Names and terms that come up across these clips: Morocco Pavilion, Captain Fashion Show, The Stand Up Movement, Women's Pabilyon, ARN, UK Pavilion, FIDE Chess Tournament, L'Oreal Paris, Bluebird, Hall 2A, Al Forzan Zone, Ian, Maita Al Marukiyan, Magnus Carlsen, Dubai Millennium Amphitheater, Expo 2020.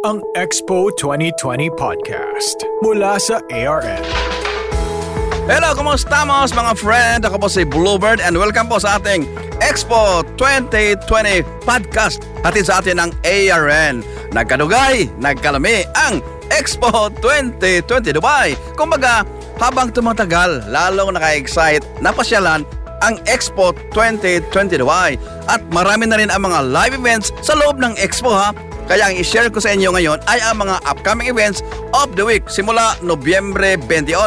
Ang Expo 2020 Podcast mula sa ARN. Hello, kumusta mga friend? Ako po si Bluebird and welcome po sa ating Expo 2020 Podcast. Hatid sa atin ng ARN. Nagkadugay, nagkalami ang Expo 2020 Dubai. Kumbaga, habang tumatagal, lalong naka-excite, napasyalan ang Expo 2020 Dubai. At marami na rin ang mga live events sa loob ng Expo ha. Kaya ang i-share ko sa inyo ngayon ay ang mga upcoming events of the week simula Nobyembre 21,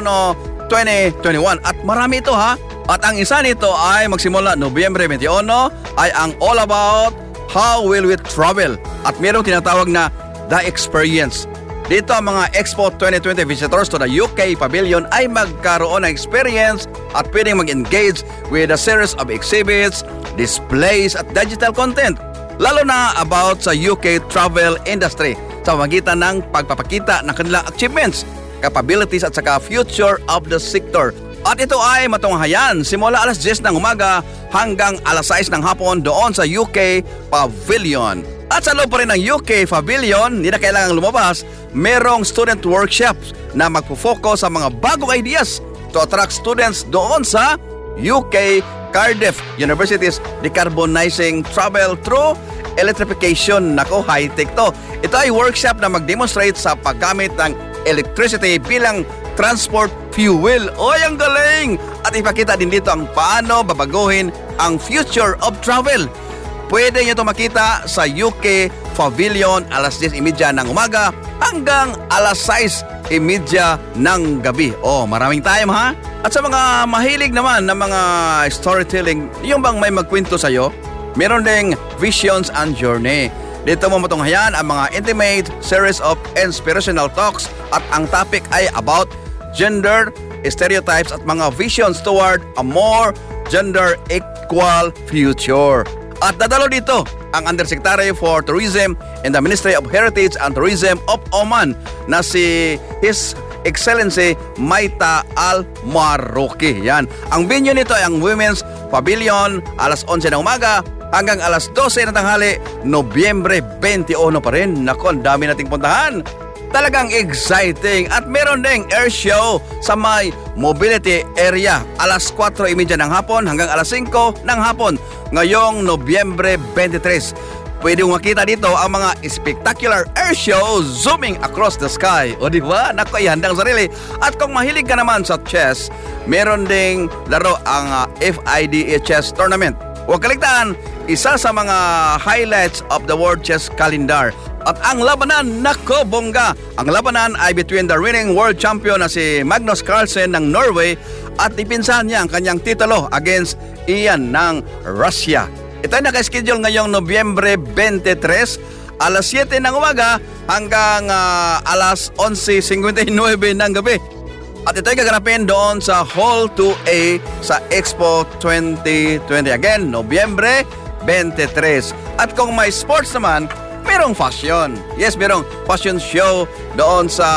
2021. At marami ito ha. At ang isa nito ay magsimula Nobyembre 21 ay ang all about how will we travel. At mayroong tinatawag na The Experience. Dito ang mga Expo 2020 visitors to the UK Pavilion ay magkaroon ng experience at pwedeng mag-engage with a series of exhibits, displays at digital content. Lalo na about sa UK travel industry sa magitan ng pagpapakita ng kanilang achievements, capabilities at saka future of the sector. At ito ay matunghayan simula alas 10 ng umaga hanggang alas 6 ng hapon doon sa UK Pavilion. At sa loob pa rin ng UK Pavilion, hindi na kailangang lumabas, merong student workshops na magpo-focus sa mga bagong ideas to attract students doon sa UK Cardiff University's Decarbonizing Travel Through Electrification. Nako, high-tech to. Ito ay workshop na mag-demonstrate sa paggamit ng electricity bilang transport fuel. Oy, ang galing! At ipakita din dito ang paano babaguhin ang future of travel. Pwede nyo ito makita sa UK Pavilion alas 10:30 ng umaga hanggang alas 6:30 ng gabi. Oh, maraming time ha? At sa mga mahilig naman ng mga storytelling, yung bang may magkwento sa'yo, meron ding Visions and Journey. Dito mo matunghayan ang mga intimate series of inspirational talks at ang topic ay about gender stereotypes at mga visions toward a more gender equal future. At dadalo dito ang Undersecretary for Tourism in the Ministry of Heritage and Tourism of Oman na si His Excellency Maita Al Marukiyan. Ang venue nito ay ang Women's Pabilyon alas 11 ng umaga hanggang alas 12 ng tanghali, Nobyembre 21 pa rin. Naku, ang dami nating puntahan. Talagang exciting. At meron ding air show sa may mobility area alas 4:30 ng hapon hanggang alas 5 ng hapon ngayong Nobyembre 23. Pwede makita dito ang mga spectacular air show zooming across the sky. O diba? Naku, ihandang sarili. At kung mahilig ka naman sa chess, meron ding laro ang FIDE Chess Tournament. Huwag kaligtaan, isa sa mga highlights of the World Chess Calendar. At ang labanan, naku, bongga. Ang labanan ay between the reigning world champion na si Magnus Carlsen ng Norway at ipinsan niya ang kanyang titulo against Ian ng Russia. Ito ay naka-schedule ngayong Nobyembre 23, alas 7 ng umaga hanggang alas 11:59 ng gabi. At ito ay gaganapin doon sa Hall 2A sa Expo 2020. Again, Nobyembre 23. At kung may sports naman, merong fashion. Yes, merong fashion show doon sa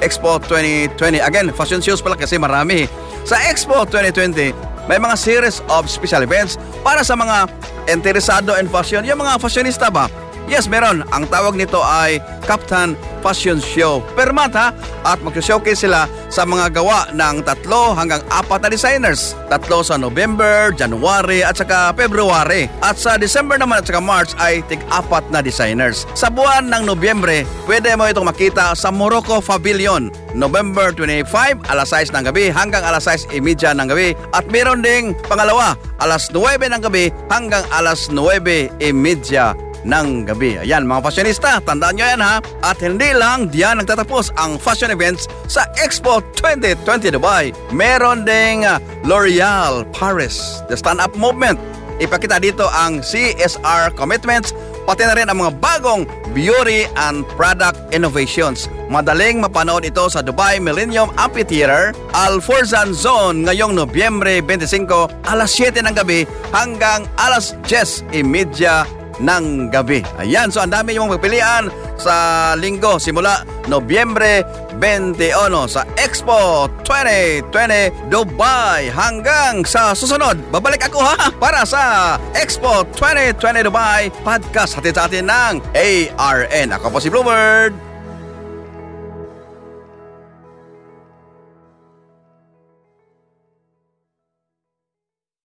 Expo 2020. Again, fashion shows pala kasi marami. Sa Expo 2020, may mga series of special events para sa mga interesado in fashion. Yung mga fashionista ba? Yes, meron. Ang tawag nito ay Captain Fashion Show. Permata at mag-showcase sila sa mga gawa ng 3 hanggang 4 na designers. 3 sa November, January at saka February. At sa December naman at saka March ay tig-4 na designers. Sa buwan ng Nobyembre, pwede mo itong makita sa Morocco Pavilion. November 25, alas 6 ng gabi hanggang alas 6:30 ng gabi. At meron ding pangalawa, alas 9 ng gabi hanggang alas 9:30 ng gabi. Ayan mga fashionista, tandaan nyo yan ha. At hindi lang diyan nagtatapos ang fashion events sa Expo 2020 Dubai. Meron ding L'Oreal Paris, The Stand Up Movement. Ipakita dito ang CSR commitments, pati na rin ang mga bagong beauty and product innovations. Madaling mapanood ito sa Dubai Millennium Amphitheater, Al Forzan Zone ngayong Nobyembre 25, alas 7 ng gabi hanggang alas 10:30 ng gabi. Ayan, so ang dami yung pagpilian sa linggo simula Nobyembre 21 sa Expo 2020 Dubai. Hanggang sa susunod, babalik ako ha para sa Expo 2020 Dubai podcast, hatid sa atin ng ARN. Ako po si Bluebird.